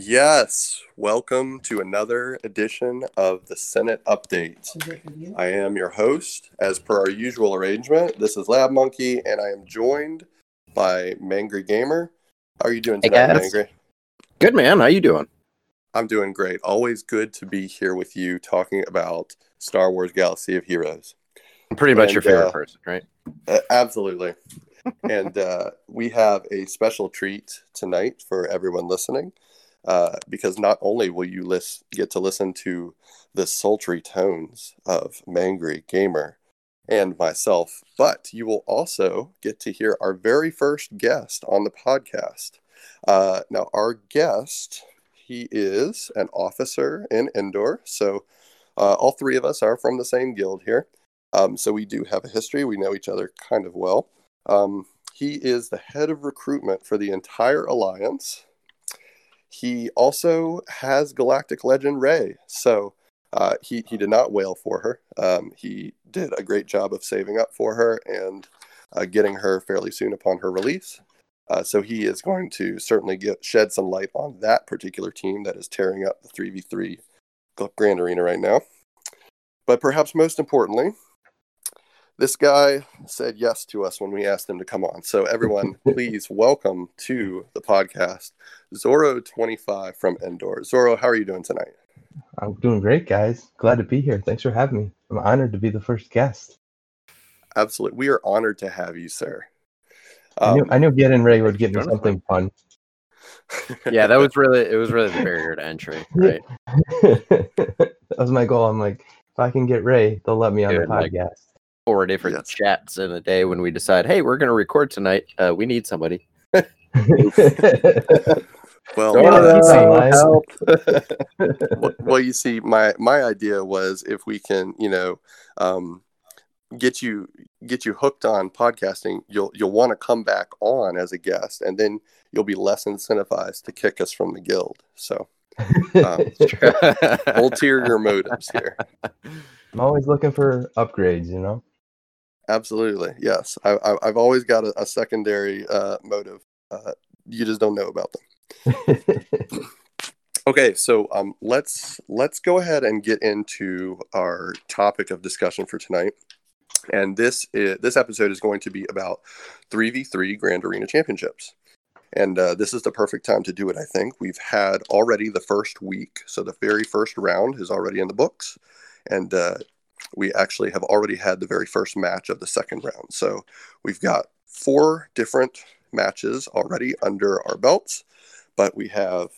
Yes, welcome to another edition of the Senate Update. I am your host, as per our usual arrangement. This is Lab Monkey, and I am joined by Mangry Gamer. How are you doing tonight, Mangry? Good, man. How you doing? I'm doing great. Always good to be here with you talking about Star Wars Galaxy of Heroes. I'm pretty much your favorite person, right? Absolutely. And we have a special treat tonight for everyone listening. Because not only will you get to listen to the sultry tones of Mangry Gamer and myself, but you will also get to hear our very first guest on the podcast. Now, our guest, he is an officer in Endor, so all three of us are from the same guild here. So we do have a history. We know each other kind of well. He is the head of recruitment for the entire Alliance. He also has Galactic Legend Rey, so he did not wail for her. He did a great job of saving up for her and getting her fairly soon upon her release. So he is going to certainly shed some light on that particular team that is tearing up the 3v3 Grand Arena right now. But perhaps most importantly, this guy said yes to us when we asked him to come on. So everyone, please welcome to the podcast, Zorro25 from Endor. Zorro, how are you doing tonight? I'm doing great, guys. Glad to be here. Thanks for having me. I'm honored to be the first guest. Absolutely. We are honored to have you, sir. I knew getting Ray would give me something fun. Yeah, it was really the barrier to entry, right? That was my goal. I'm like, if I can get Ray, they'll let me on the podcast. Different chats in a day when we decide, hey, we're going to record tonight. We need somebody. Well, you see, my idea was if we can, get you hooked on podcasting, you'll want to come back on as a guest, and then you'll be less incentivized to kick us from the guild. So, ulterior motives here. I'm always looking for upgrades, you know. Absolutely, yes. I've always got a secondary motive. You just don't know about them. Okay, so let's go ahead and get into our topic of discussion for tonight. And this episode is going to be about 3v3 Grand Arena Championships. And this is the perfect time to do it, I think. We've had already the first week, so the very first round is already in the books. And we actually have already had the very first match of the second round. So we've got four different matches already under our belts, but we have,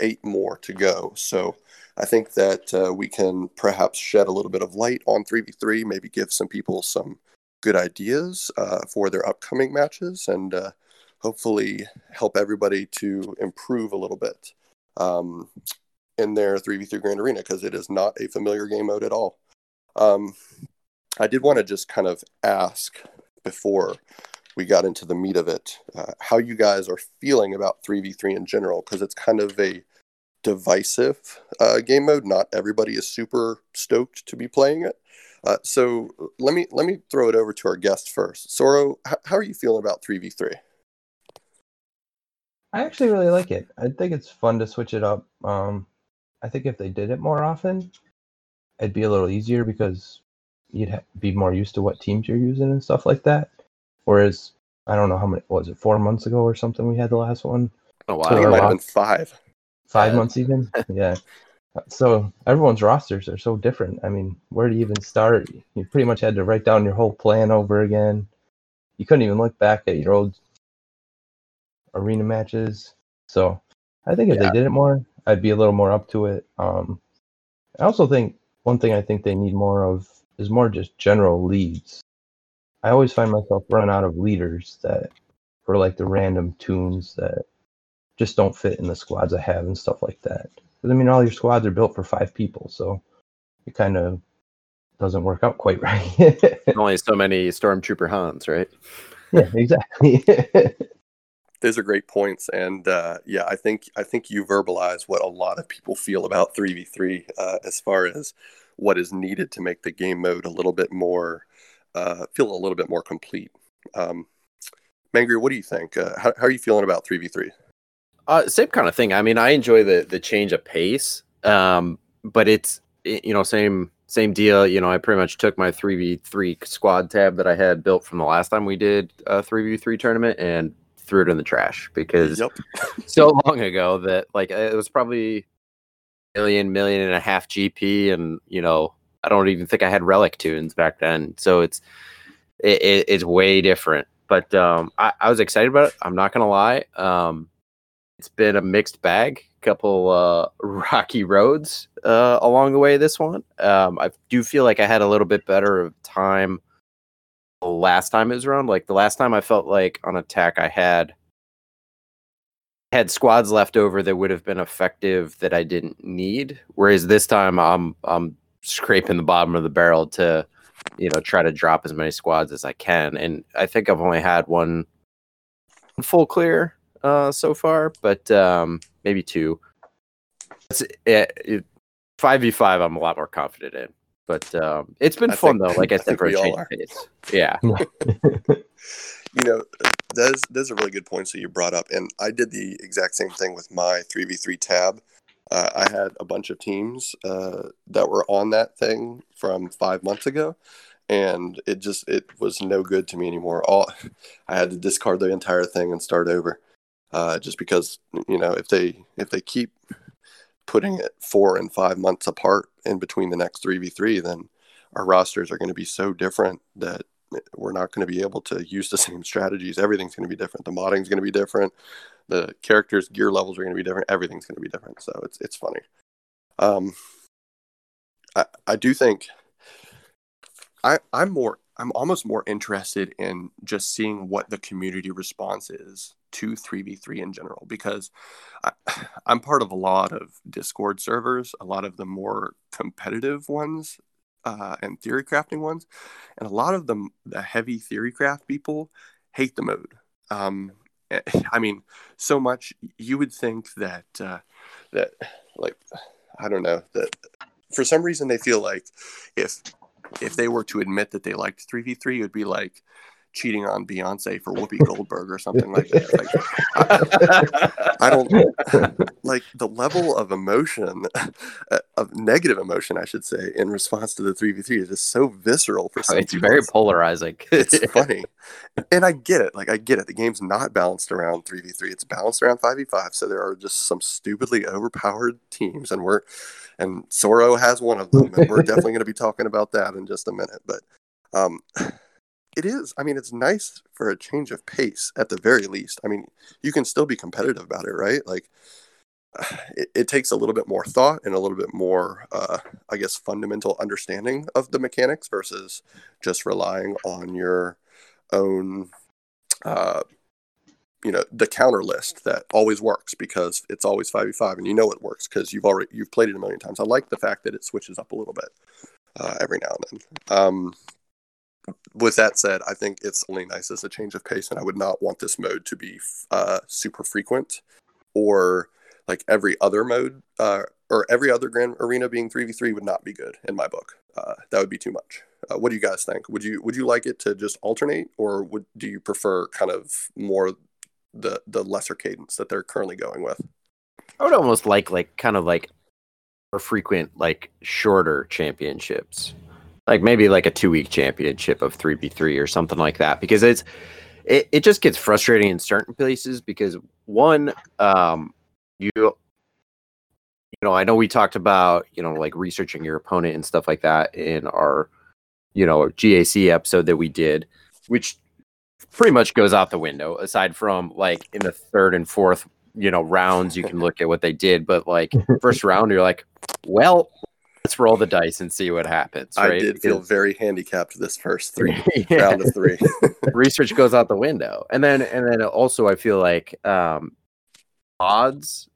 8 more to go. So I think that we can perhaps shed a little bit of light on 3v3, maybe give some people some good ideas for their upcoming matches, and hopefully help everybody to improve a little bit. In their 3v3 Grand Arena, because it is not a familiar game mode at all. I did want to just kind of ask, before we got into the meat of it, how you guys are feeling about 3v3 in general, because it's kind of a divisive game mode. Not everybody is super stoked to be playing it. So let me throw it over to our guest first. Zorro, how are you feeling about 3v3? I actually really like it. I think it's fun to switch it up. I think if they did it more often, it'd be a little easier because you'd be more used to what teams you're using and stuff like that. Whereas, I don't know how many, was it 4 months ago or something we had the last one? Oh, wow. So it might have been 5. 5 months even? Yeah. So everyone's rosters are so different. I mean, where do you even start? You pretty much had to write down your whole plan over again. You couldn't even look back at your old arena matches. So I think if they did it more, I'd be a little more up to it. I also think one thing I think they need more of is more just general leads. I always find myself running out of leaders that for like the random tunes that just don't fit in the squads I have and stuff like that. Because I mean, all your squads are built for 5 people, so it kind of doesn't work out quite right. Only so many Stormtrooper Hans, right? Yeah, exactly. Those are great points, and I think you verbalize what a lot of people feel about 3v3 as far as what is needed to make the game mode a little bit more feel a little bit more complete. Mangry, what do you think? How are you feeling about 3v3? Same kind of thing. I mean, I enjoy the change of pace, but it's, you know, same deal. You know, I pretty much took my 3v3 squad tab that I had built from the last time we did a 3v3 tournament and threw it in the trash because so long ago that, like, it was probably million and a half GP, and, you know, I don't even think I had relic tunes back then. So it's way different. But I was excited about it. I'm not gonna lie. It's been a mixed bag. Couple rocky roads along the way. This one, I do feel like I had a little bit better of time the last time it was around. Like the last time, I felt like on attack I had squads left over that would have been effective that I didn't need. Whereas this time, I'm scraping the bottom of the barrel to, you know, try to drop as many squads as I can. And I think I've only had one full clear so far, but maybe two. 5v5 I'm a lot more confident in, but it's been fun though. Like I said, for a change of pace. Yeah. You know, those are really good points that you brought up. And I did the exact same thing with my 3v3 tab. I had a bunch of teams that were on that thing from 5 months ago, and it was no good to me anymore. I had to discard the entire thing and start over, just because, you know, if they keep putting it 4 and 5 months apart in between the next 3v3, then our rosters are going to be so different that we're not going to be able to use the same strategies. Everything's going to be different. The modding's going to be different. The characters' gear levels are going to be different. Everything's going to be different. So it's funny. I do think I'm almost more interested in just seeing what the community response is to 3v3 in general, because I'm part of a lot of Discord servers, a lot of the more competitive ones, and theory crafting ones, and a lot of the heavy theory craft people hate the mode. I mean, so much you would think that I don't know, that for some reason they feel like if they were to admit that they liked 3v3, it would be like cheating on Beyonce for Whoopi Goldberg or something like that. Like, I don't like the level of emotion, of negative emotion, I should say, in response to the 3v3 is just so visceral for some people. It's very polarizing. It's funny, and I get it. Like, I get it. The game's not balanced around 3v3; it's balanced around 5v5. So there are just some stupidly overpowered teams, and Zorro has one of them, and we're definitely going to be talking about that in just a minute. But it is. I mean, it's nice for a change of pace at the very least. I mean, you can still be competitive about it, right? Like, it takes a little bit more thought and a little bit more, I guess, fundamental understanding of the mechanics versus just relying on your own, you know, the counter list that always works because it's always 5v5, and you know it works because you've played it a million times. I like the fact that it switches up a little bit every now and then. With that said, I think it's only nice as a change of pace, and I would not want this mode to be super frequent, or like every other mode or every other Grand Arena being 3v3 would not be good in my book. That would be too much. What do you guys think? Would you like it to just alternate, or do you prefer kind of more the lesser cadence that they're currently going with? I would almost like kind of like more frequent, like shorter championships. Like maybe like a 2-week championship of 3v3 or something like that, because it just gets frustrating in certain places. Because one, you know, I know we talked about, you know, like researching your opponent and stuff like that in our, you know, GAC episode that we did, which pretty much goes out the window. Aside from like in the third and fourth, you know, rounds, you can look at what they did, but like first round, you're like, well, let's roll the dice and see what happens. Right? I did feel very handicapped this first round of three. Research goes out the window, and then also I feel like odds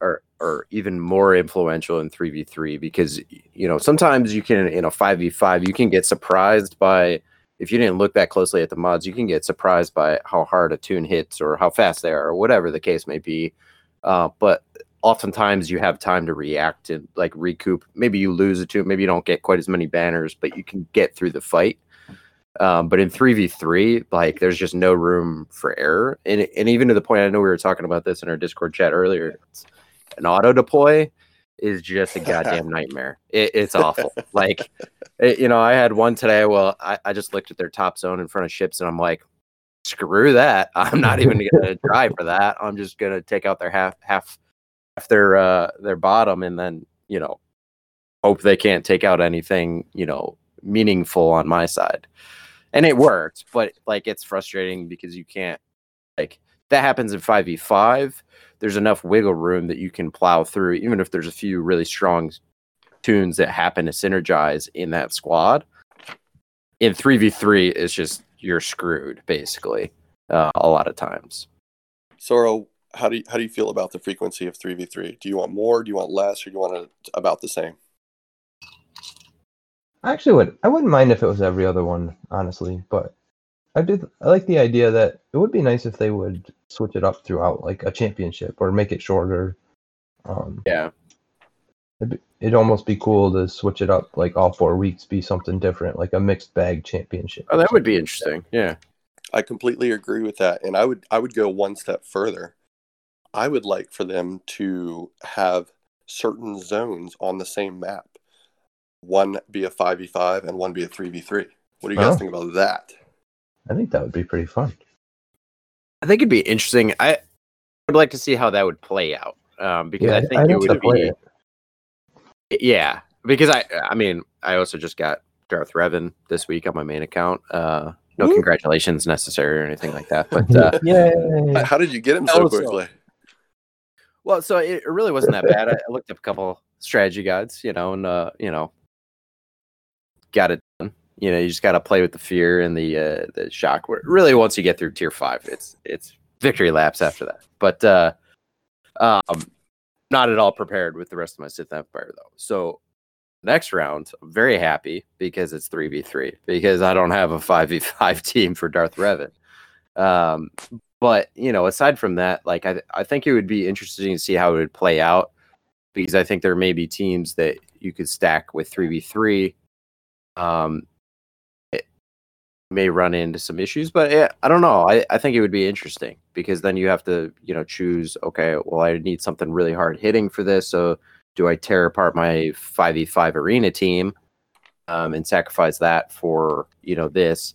are even more influential in 3v3, because, you know, sometimes you can, in a 5v5, you can get surprised by, if you didn't look that closely at the mods, you can get surprised by how hard a tune hits or how fast they are or whatever the case may be. But oftentimes you have time to react and like recoup. Maybe you lose a tune, maybe you don't get quite as many banners, but you can get through the fight. But in 3v3, like, there's just no room for error. And even to the point, I know we were talking about this in our Discord chat earlier. An auto deploy is just a goddamn nightmare. It's awful. Like, I had one today. Well, I just looked at their top zone in front of ships, and I'm like, screw that. I'm not even going to try for that. I'm just going to take out their half their bottom, and then, hope they can't take out anything, meaningful on my side. And it worked, but like, it's frustrating because you can't, like, that happens in 5v5. There's enough wiggle room that you can plow through, even if there's a few really strong tunes that happen to synergize in that squad. In 3v3, it's just, you're screwed basically a lot of times. Zorro, how do you feel about the frequency of 3v3? Do you want more? Do you want less? Or do you want it about the same? I actually would. I wouldn't mind if it was every other one, honestly. But I like the idea that it would be nice if they would switch it up throughout, like a championship, or make it shorter. Yeah. It'd almost be cool to switch it up, like all 4 weeks, be something different, like a mixed bag championship. Oh, that would be interesting. Yeah, I completely agree with that, and I would go one step further. I would like for them to have certain zones on the same map. One be a 5v5 and one be a 3v3. What do you guys think about that? I think that would be pretty fun. I think it'd be interesting. I would like to see how that would play out, because I think it would be. Yeah, because I also just got Darth Revan this week on my main account. No congratulations necessary or anything like that. But how did you get him so quickly? Well, so it really wasn't that bad. I looked up a couple strategy guides, and got it done. You just got to play with the fear and the shock. Really, once you get through tier 5, it's victory laps after that. But not at all prepared with the rest of my Sith Empire, though. So next round, I'm very happy because it's 3v3, because I don't have a 5v5 team for Darth Revan. But, aside from that, like, I think it would be interesting to see how it would play out, because I think there may be teams that you could stack with 3v3. It may run into some issues, but I don't know. I think it would be interesting, because then you have to, choose, okay, well, I need something really hard hitting for this. So do I tear apart my 5v5 arena team and sacrifice that for, this,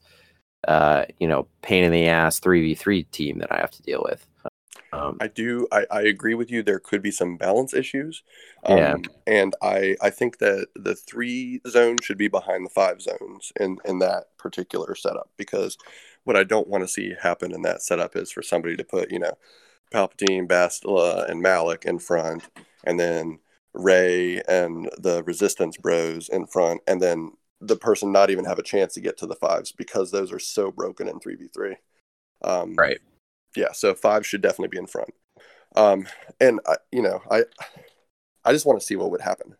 pain in the ass 3v3 team that I have to deal with? I agree with you. There could be some balance issues. And I think that the 3 zone should be behind the 5 zones in that particular setup, because what I don't want to see happen in that setup is for somebody to put, Palpatine, Bastila, and Malak in front, and then Rey and the Resistance bros in front, and then the person not even have a chance to get to the 5s, because those are so broken in 3v3. Right. Yeah, so 5 should definitely be in front. I just want to see what would happen.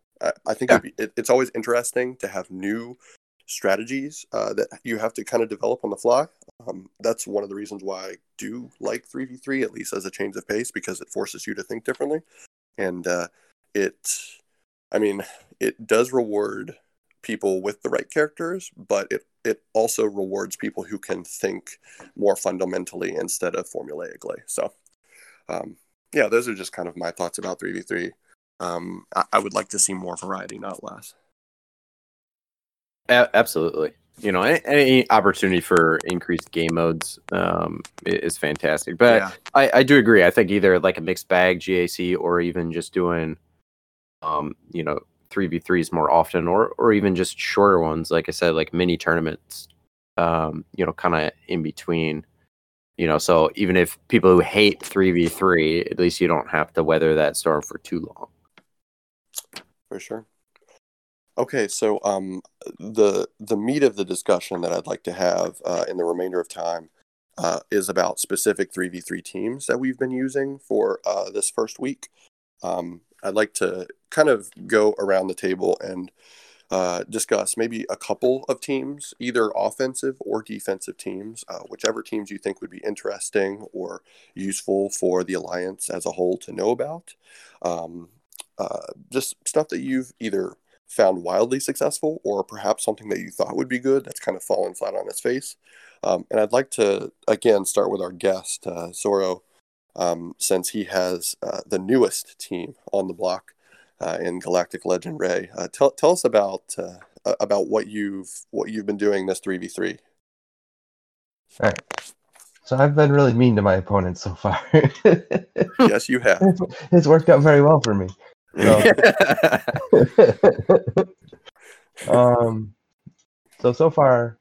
I think it's always interesting to have new strategies that you have to kind of develop on the fly. That's one of the reasons why I do like 3v3, at least as a change of pace, because it forces you to think differently. And it does reward people with the right characters, but it also rewards people who can think more fundamentally instead of formulaically. So, those are just kind of my thoughts about 3v3. I would like to see more variety, not less. Absolutely. Any opportunity for increased game modes is fantastic. But yeah. I do agree. I think either like a mixed bag GAC, or even just doing, 3v3s more often, or even just shorter ones, like I said, like mini tournaments, kind of in between, so even if people who hate 3v3, at least you don't have to weather that storm for too long. For sure. Okay, so the meat of the discussion that I'd like to have in the remainder of time is about specific 3v3 teams that we've been using for this first week. I'd like to kind of go around the table and discuss maybe a couple of teams, either offensive or defensive teams, whichever teams you think would be interesting or useful for the Alliance as a whole to know about. Just stuff that you've either found wildly successful, or perhaps something that you thought would be good that's kind of fallen flat on its face. And I'd like to, again, start with our guest, Zorro, since he has the newest team on the block in Galactic Legend Rey. Tell us about what you've been doing this 3v3. All right. So I've been really mean to my opponents so far. Yes, you have. It's worked out very well for me. So far,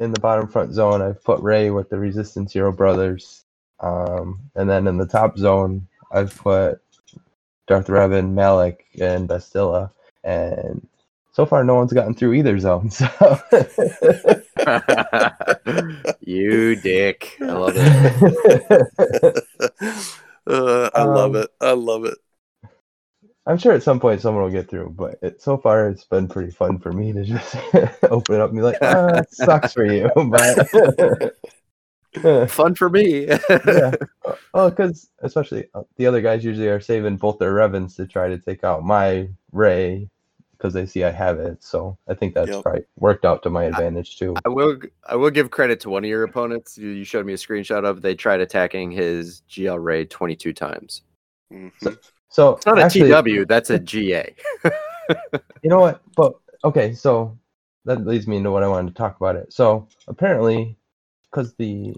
in the bottom front zone, I've put Rey with the Resistance Hero Brothers. And then in the top zone, I've put Darth Revan, Malak, and Bastila. And so far, no one's gotten through either zone. So. You dick. I love it. I love it. I'm sure at some point someone will get through, but so far it's been pretty fun for me to just open it up and be like, oh, it sucks for you, but fun for me. Yeah. Well, because especially the other guys usually are saving both their Revans to try to take out my Rey because they see I have it. So I think that's probably worked out to my advantage too. I will give credit to one of your opponents. You showed me a screenshot of. They tried attacking his GL Rey 22 times. Mm-hmm. So it's not actually a TW, that's a GA. You know what? But okay, so that leads me into what I wanted to talk about. It. So apparently, because the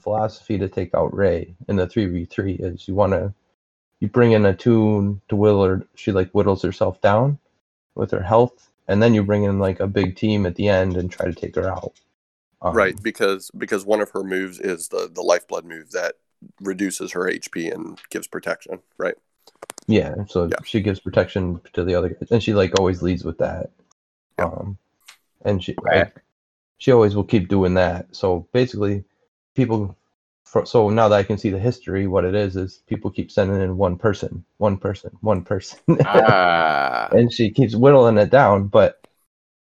philosophy to take out Rey in the 3v3 is you bring in a tune to Willard. She whittles herself down with her health, and then you bring in a big team at the end and try to take her out. Right, because one of her moves is the lifeblood move that reduces her HP and gives protection. Right. Yeah, so she gives protection to the other guys, and she always leads with that. And she always will keep doing that. So basically, so now that I can see the history, what it is people keep sending in one person, and she keeps whittling it down. But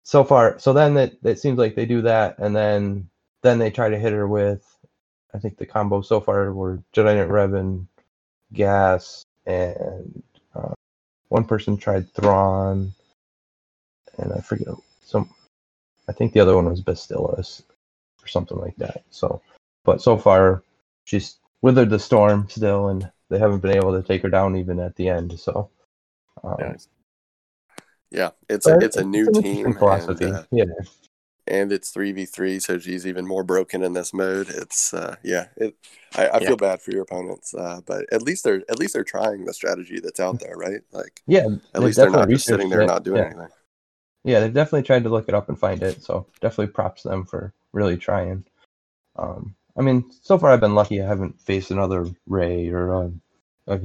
so far, so then it seems like they do that, and then they try to hit her with, I think the combo so far were Jedi Knight Revan, Gas. And one person tried Thrawn, and I forget. I think the other one was Bastila's or something like that. So, but so far, she's withered the storm still, and they haven't been able to take her down even at the end. So, yeah, it's a new team philosophy, and it's 3v3, so she's even more broken in this mode. It's I feel bad for your opponents, but at least they're trying the strategy that's out there, right? At least they're not just sitting there not doing anything. Yeah, they've definitely tried to look it up and find it. So definitely props them for really trying. I mean, so far I've been lucky. I haven't faced another Rey or a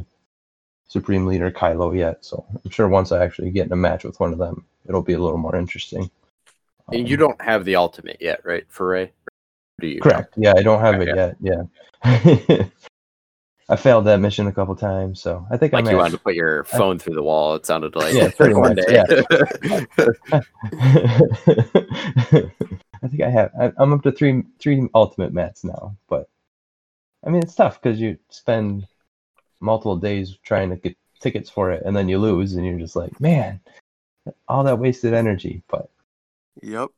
Supreme Leader Kylo yet. So I'm sure once I actually get in a match with one of them, it'll be a little more interesting. And you don't have the ultimate yet, right, for Rey? Do you? Correct. Yeah, I don't have it yet. Yeah. I failed that mission a couple times, so I think I you wanted to put your phone through the wall. It sounded like pretty much. Yeah. I think I have. I'm up to three ultimate mats now, but I mean it's tough because you spend multiple days trying to get tickets for it, and then you lose, and you're just like, man, all that wasted energy, but. Yep,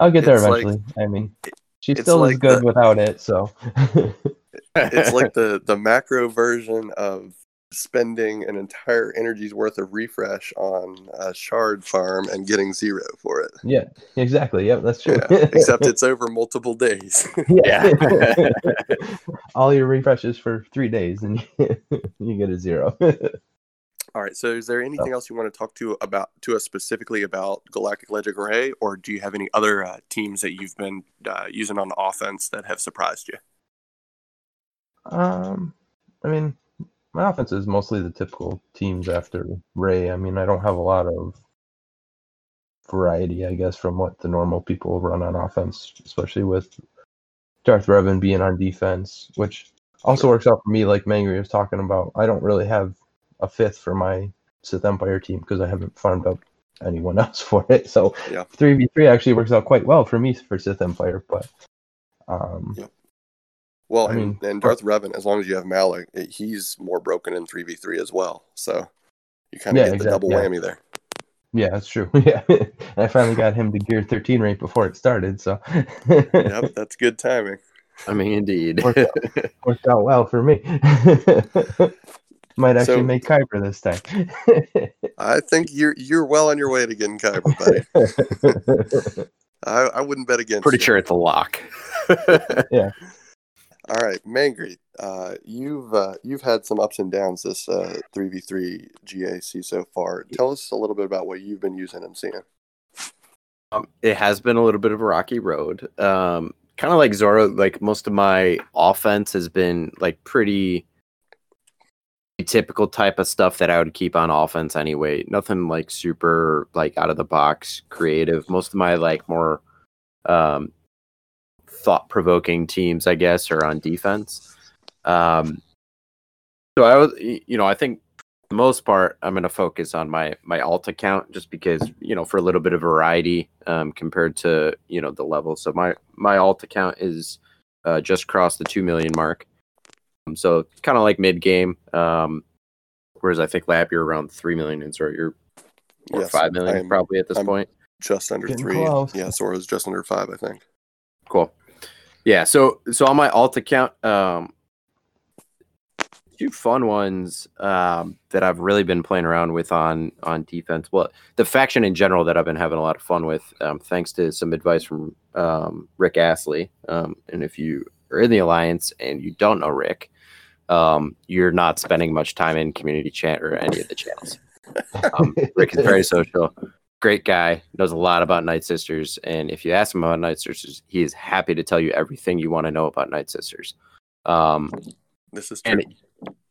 I'll get there eventually. I mean, she still is good without it, so it's like the macro version of spending an entire energy's worth of refresh on a shard farm and getting zero for it. Yeah, exactly. Yep, that's true. Yeah, except it's over multiple days. Yeah, all your refreshes for 3 days and you get a zero. All right. So, is there anything else you want to talk to us specifically about Galactic Legend Rey, or do you have any other teams that you've been using on offense that have surprised you? I mean, my offense is mostly the typical teams after Rey. I mean, I don't have a lot of variety, I guess, from what the normal people run on offense, especially with Darth Revan being on defense, which also works out for me. Like Mangry was talking about, I don't really have a fifth for my Sith Empire team because I haven't farmed up anyone else for it. So 3v3 actually works out quite well for me for Sith Empire. But well, and Darth Revan, as long as you have Malak, he's more broken in 3v3 as well. So you kind of get the double whammy there. Yeah, that's true. Yeah, I finally got him to gear 13 right before it started. So, yep, that's good timing. I mean, indeed, worked out well for me. Might actually make Kyber this time. I think you're well on your way to getting Kyber, buddy. I wouldn't bet against. Pretty sure it's a lock. Yeah. All right, Mangry, you've had some ups and downs this 3v3 GAC so far. Tell us a little bit about what you've been using and seeing. It has been a little bit of a rocky road. Kind of like Zorro, like most of my offense has been like pretty typical type of stuff that I would keep on offense anyway. Nothing like super like out of the box creative. Most of my like more thought-provoking teams, I guess, are on defense. So I was, you know, I think for the most part, I'm going to focus on my alt account just because, you know, for a little bit of variety compared to, you know, the level. So my alt account is just crossed the 2 million mark. So kind of like mid-game, whereas I think Lab, you're around 3 million, and Zora, you're 5 million probably at this point. Just under 3. Close. Yeah, Zora's just under 5, I think. Cool. Yeah, so on my alt account, two fun ones that I've really been playing around with on defense. Well, the faction in general that I've been having a lot of fun with, thanks to some advice from Rick Astley. And if you are in the Alliance and you don't know Rick, you're not spending much time in community chat or any of the channels. Rick is very social. Great guy, knows a lot about Nightsisters, and if you ask him about Nightsisters, he is happy to tell you everything you want to know about Nightsisters. This is true. And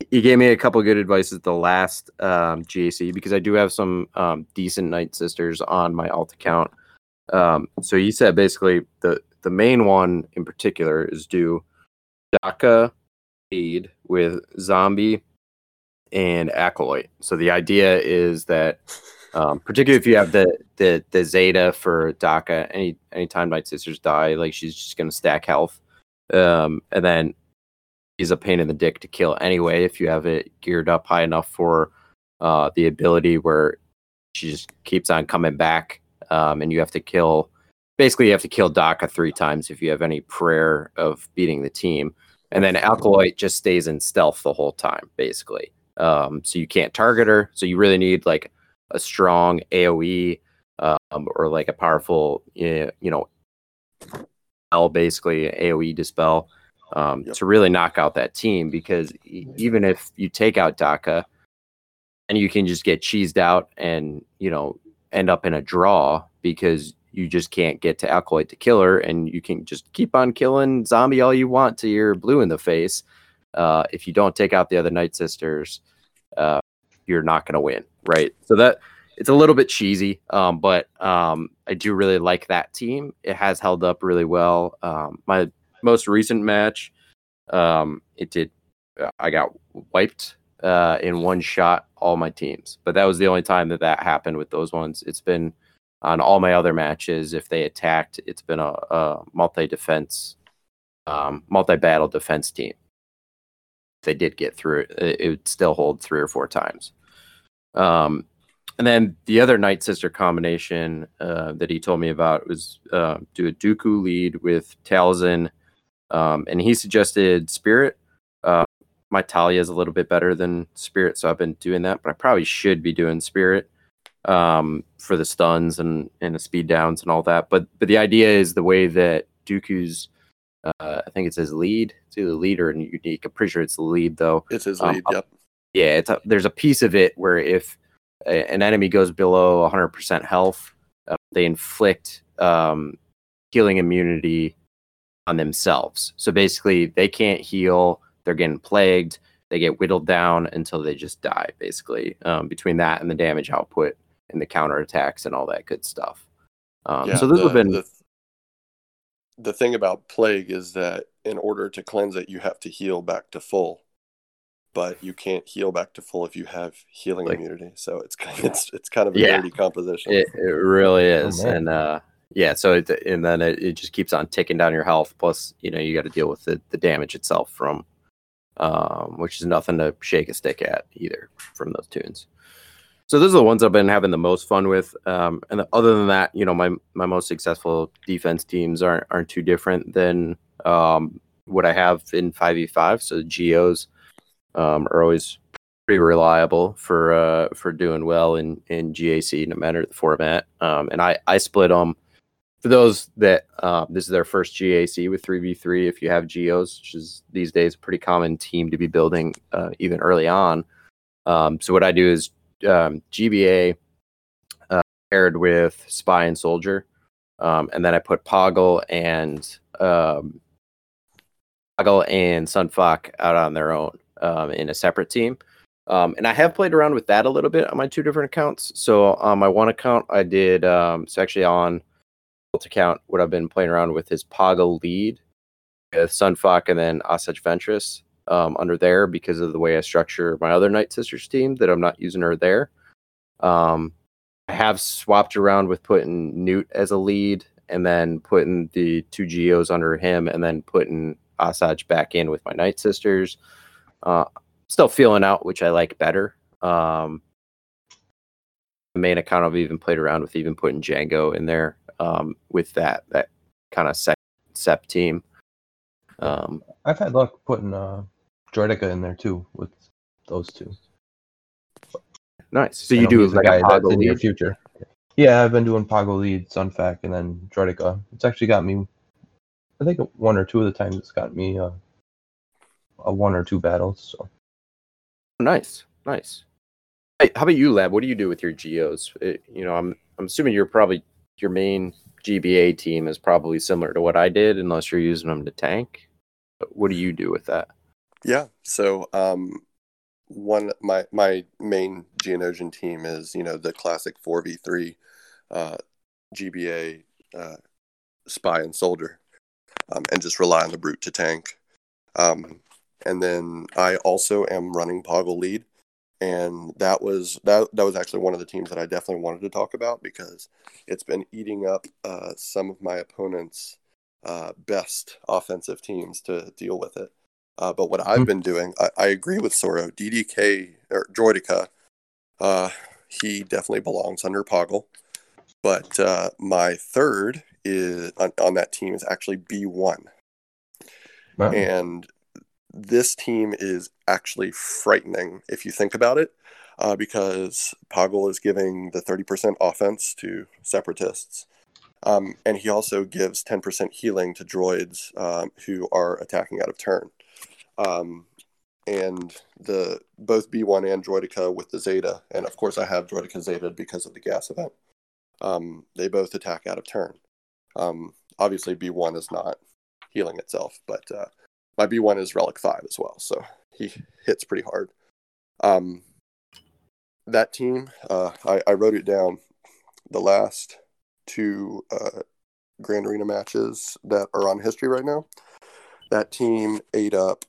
he gave me a couple of good advice at the last GAC, because I do have some decent Nightsisters on my alt account. So he said basically the main one in particular is do Daka aid with Zombie and Acolyte. So the idea is that particularly if you have the Zeta for Daka, anytime Nightsisters die, like she's just gonna stack health, and then he's a pain in the dick to kill anyway. If you have it geared up high enough for the ability where she just keeps on coming back, and you have to kill. Basically, you have to kill Daka 3 times if you have any prayer of beating the team, and then Acolyte just stays in stealth the whole time, basically. So you can't target her. So you really need like a strong AOE or like a powerful, AOE dispel to really knock out that team, because even if you take out Daka and you can just get cheesed out and, end up in a draw because you just can't get to Acolyte to kill her, and you can just keep on killing Zombie all you want till you're blue in the face. If you don't take out the other Nightsisters, you're not going to win. Right. So that it's a little bit cheesy, but I do really like that team. It has held up really well. My most recent match, I got wiped in one shot, all my teams. But that was the only time that happened with those ones. It's been on all my other matches. If they attacked, it's been a multi-defense, multi-battle defense team. If they did get through, it would still hold 3 or 4 times. And then the other Nightsister combination that he told me about was do a Dooku lead with Talzin, and he suggested Spirit. My Talia is a little bit better than Spirit, so I've been doing that, but I probably should be doing Spirit for the stuns and the speed downs and all that. But the idea is the way that Dooku's, I think it's his lead. It's either lead or unique. I'm pretty sure it's the lead, though. It's his lead, yep. Yeah, there's a piece of it where if an enemy goes below 100% health, they inflict healing immunity on themselves. So basically, they can't heal. They're getting plagued. They get whittled down until they just die, basically, between that and the damage output and the counterattacks and all that good stuff. So this has been... The thing about plague is that in order to cleanse it, you have to heal back to full. But you can't heal back to full if you have healing immunity, so it's kind of a dirty composition. It really is, and so it just keeps on ticking down your health. Plus, you got to deal with the damage itself from, which is nothing to shake a stick at either from those tunes. So those are the ones I've been having the most fun with. And other than that, you know, my most successful defense teams aren't too different than what I have in 5v5. So the Geos are always pretty reliable for doing well in GAC, no matter the format. And I split them. For those that this is their first GAC with 3v3, if you have Geos, which is these days a pretty common team to be building even early on. So what I do is GBA paired with Spy and Soldier, and then I put Poggle and Sun Fac out on their own in a separate team. And I have played around with that a little bit on my two different accounts. So on my one account, I did so actually on account, what I've been playing around with is Poggle lead with Sun Fac and then Asajj Ventress under there, because of the way I structure my other Nightsisters team that I'm not using her there. I have swapped around with putting Newt as a lead and then putting the two Geos under him and then putting Asajj back in with my Nightsisters. Still feeling out which I like better. The main account I've even played around with even putting Django in there. With that kind of sep team, I've had luck putting Droideka in there too with those two. Nice. So you do like a Poggle lead in your future? Yeah, I've been doing Poggle lead, Sun Fac, and then Droideka. It's actually got me. I think one or two of the times it's got me a one or two battles. So nice. Hey, how about you, Lab? What do you do with your Geos? I'm assuming you're probably your main GBA team is probably similar to what I did, unless you're using them to tank. But what do you do with that? Yeah, so my main Geonosian team is, you know, the classic 4v3 GBA Spy and Soldier, and just rely on the brute to tank. And then I also am running Poggle lead, and that was actually one of the teams that I definitely wanted to talk about, because it's been eating up some of my opponents' best offensive teams to deal with it. But what I've been doing, I agree with Zorro. DDK, or Droideka, he definitely belongs under Poggle. But my third is on that team is actually B1. Wow. And this team is actually frightening if you think about it, because Poggle is giving the 30% offense to Separatists. And he also gives 10% healing to droids who are attacking out of turn. And both B1 and Droideka with the Zeta, and of course I have Droideka Zeta'd because of the gas event, they both attack out of turn. Obviously B1 is not healing itself, but my B1 is Relic 5 as well, so he hits pretty hard. That team, I wrote it down. The last two Grand Arena matches that are on history right now, that team ate up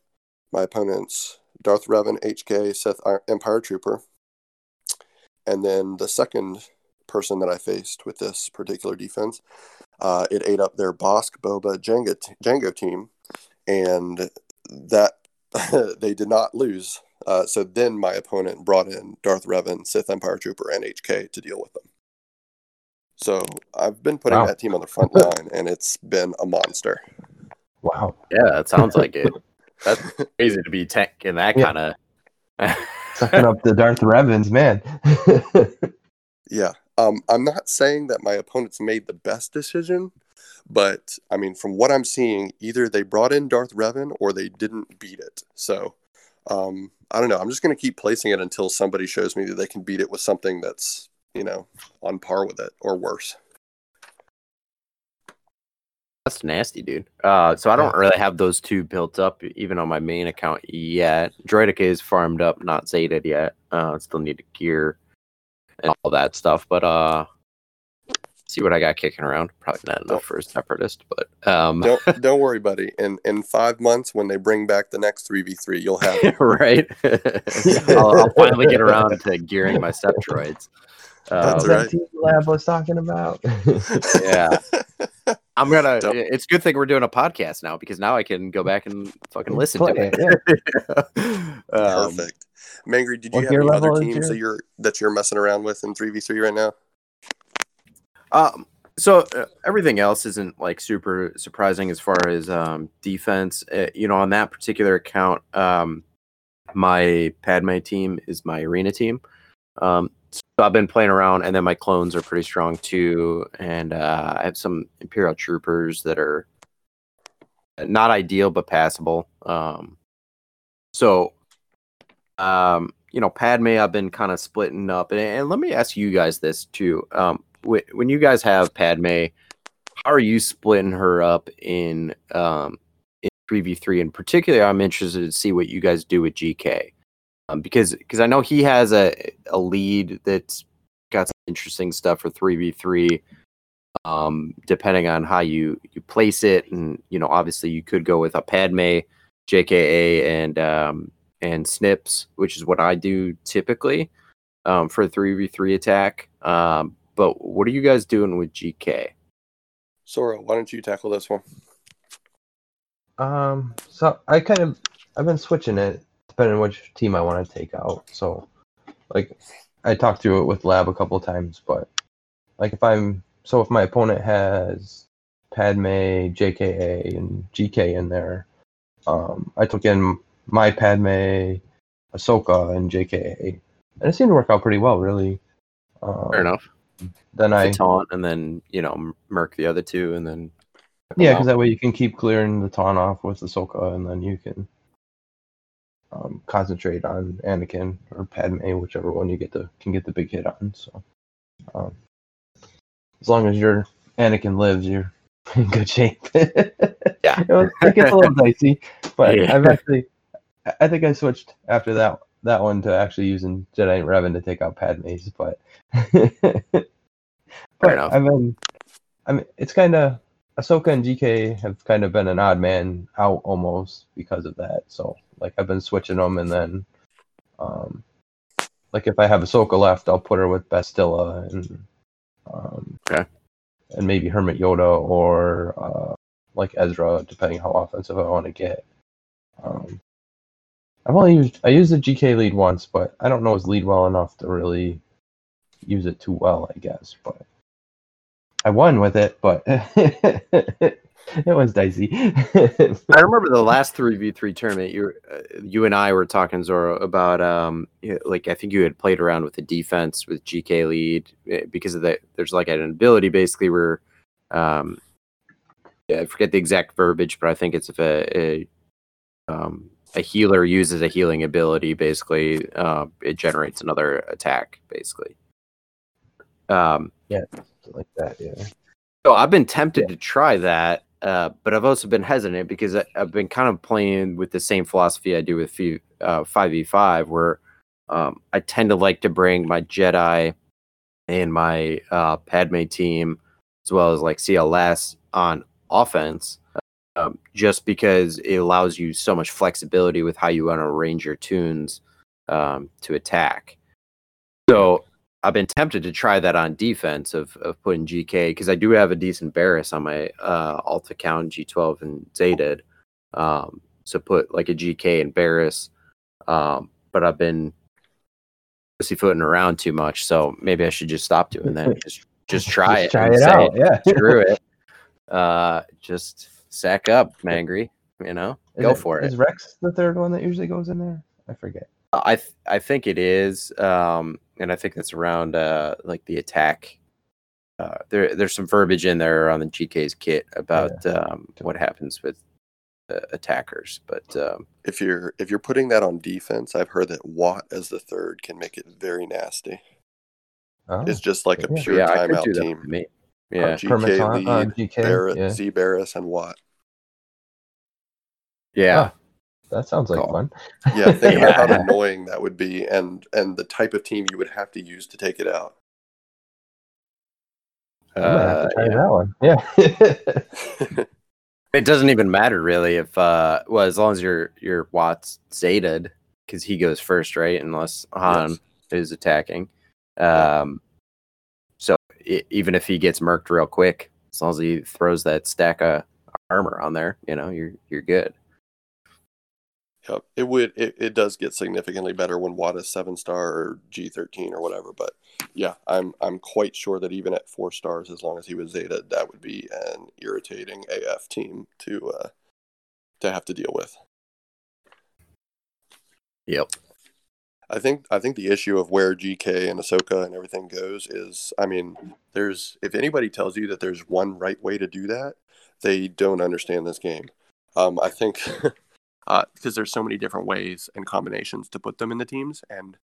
my opponents, Darth Revan, HK, Sith Empire Trooper, and then the second person that I faced with this particular defense, it ate up their Bosk, Boba, Django team, and that they did not lose. So then my opponent brought in Darth Revan, Sith Empire Trooper, and HK to deal with them. So I've been putting that team on the front line, and it's been a monster. Wow. Yeah, it sounds like it. That's crazy to be tech in that kind of... Sucking up the Darth Revans, man. Yeah. I'm not saying that my opponents made the best decision, but, I mean, from what I'm seeing, either they brought in Darth Revan or they didn't beat it. So, I don't know. I'm just going to keep placing it until somebody shows me that they can beat it with something that's, you know, on par with it or worse. That's nasty, dude. So I don't really have those two built up even on my main account yet. Droideka is farmed up, not Zeta'd yet. Still need to gear and all that stuff, but... see what I got kicking around. Probably not enough for a Separatist, but don't worry, buddy. In 5 months, when they bring back the next 3v3, you'll have it. Right. I'll finally get around to gearing my Sep droids. That's that team lab I was talking about. Yeah. I'm gonna. Don't. It's a good thing we're doing a podcast now, because now I can go back and fucking listen to it. Yeah. Perfect. Mangry, did you have any other teams that you're messing around with in 3v3 right now? So everything else isn't like super surprising as far as defense. On that particular account, my Padme team is my arena team. So I've been playing around, and then my clones are pretty strong too. And I have some Imperial troopers that are not ideal but passable. Padme, I've been kind of splitting up. And let me ask you guys this too. When you guys have Padme, how are you splitting her up in 3v3? And particularly, I'm interested to see what you guys do with GK. Because I know he has a lead that's got some interesting stuff for 3v3, depending on how you place it. And, obviously you could go with a Padme, JKA, and Snips, which is what I do typically for a 3v3 attack. But what are you guys doing with GK? Zorro, why don't you tackle this one? So I've been switching it, depending on which team I want to take out. So, I talked through it with Lab a couple of times, but, if my opponent has Padme, JKA, and GK in there, I took in my Padme, Ahsoka, and JKA. And it seemed to work out pretty well, really. Fair enough. Then I taunt, and then, murk the other two, and then... Yeah, because that way you can keep clearing the taunt off with Ahsoka, and then you can... concentrate on Anakin or Padme, whichever one you can get the big hit on. So, as long as your Anakin lives, you're in good shape. Yeah, it gets a little dicey, but yeah. I think I switched after that one to actually using Jedi Revan to take out Padme's. But, I mean, it's kind of Ahsoka and GK have kind of been an odd man out almost because of that. So. I've been switching them, and then, if I have Ahsoka left, I'll put her with Bastila and and maybe Hermit Yoda or Ezra, depending how offensive I want to get. I used the GK lead once, but I don't know his lead well enough to really use it too well, I guess. But I won with it, but. It was dicey. I remember the last 3v3 tournament, you and I were talking, Zorro, about, I think you had played around with the defense with GK lead because of that. There's an ability basically where, I forget the exact verbiage, but I think it's if a healer uses a healing ability, basically, it generates another attack, basically. Yeah, something like that, yeah. So I've been tempted to try that, but I've also been hesitant because I've been kind of playing with the same philosophy I do with 5v5, where I tend to like to bring my Jedi and my Padme team, as well as CLS on offense, just because it allows you so much flexibility with how you want to arrange your tunes to attack. So... I've been tempted to try that on defense of putting GK, because I do have a decent Barris on my alt account, G12 and Zeded. So put a GK and Barris, but I've been pussyfooting around too much, so maybe I should just stop doing that. Just try just it. Try it out. Yeah. Screw it. Just sack up, Mangry. Go for it. Is Rex the third one that usually goes in there? I forget. I think it is, and I think it's around the attack. There's some verbiage in there on the GK's kit about what happens with attackers. But if you're putting that on defense, I've heard that Watt as the third can make it very nasty. Oh, it's just a pure timeout team. Yeah, GK lead, Z Barris, and Watt. Yeah. Huh. That sounds like fun. Yeah, think about how annoying that would be, and the type of team you would have to use to take it out. That one. Yeah. It doesn't even matter really if as long as your Watt's Zeded, because he goes first, right? Unless Han is attacking. even if he gets murked real quick, as long as he throws that stack of armor on there, you know, you're good. Yep. It would, it does get significantly better when Watt is 7-star or G13 or whatever, but yeah, I'm quite sure that even at 4 stars, as long as he was Zeta, that would be an irritating AF team to have to deal with. Yep. I think the issue of where GK and Ahsoka and everything goes is, I mean, there's, if anybody tells you that there's one right way to do that, they don't understand this game. I think because there's so many different ways and combinations to put them in the teams, and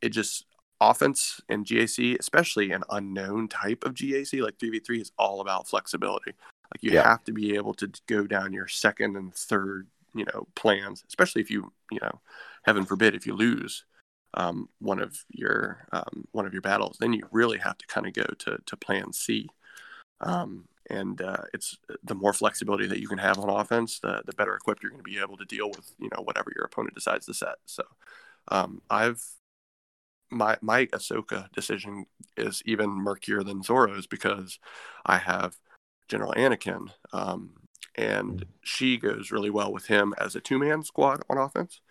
it just, offense in GAC, especially an unknown type of GAC like 3v3, is all about flexibility. Like you have to be able to go down your second and third, you know, plans, especially if you know, heaven forbid, if you lose one of your battles, then you really have to kind of go to plan C. And it's the more flexibility that you can have on offense, the better equipped you're going to be able to deal with, you know, whatever your opponent decides to set. So my Ahsoka decision is even murkier than Zorro's, because I have General Anakin, and she goes really well with him as a 2-man squad on offense.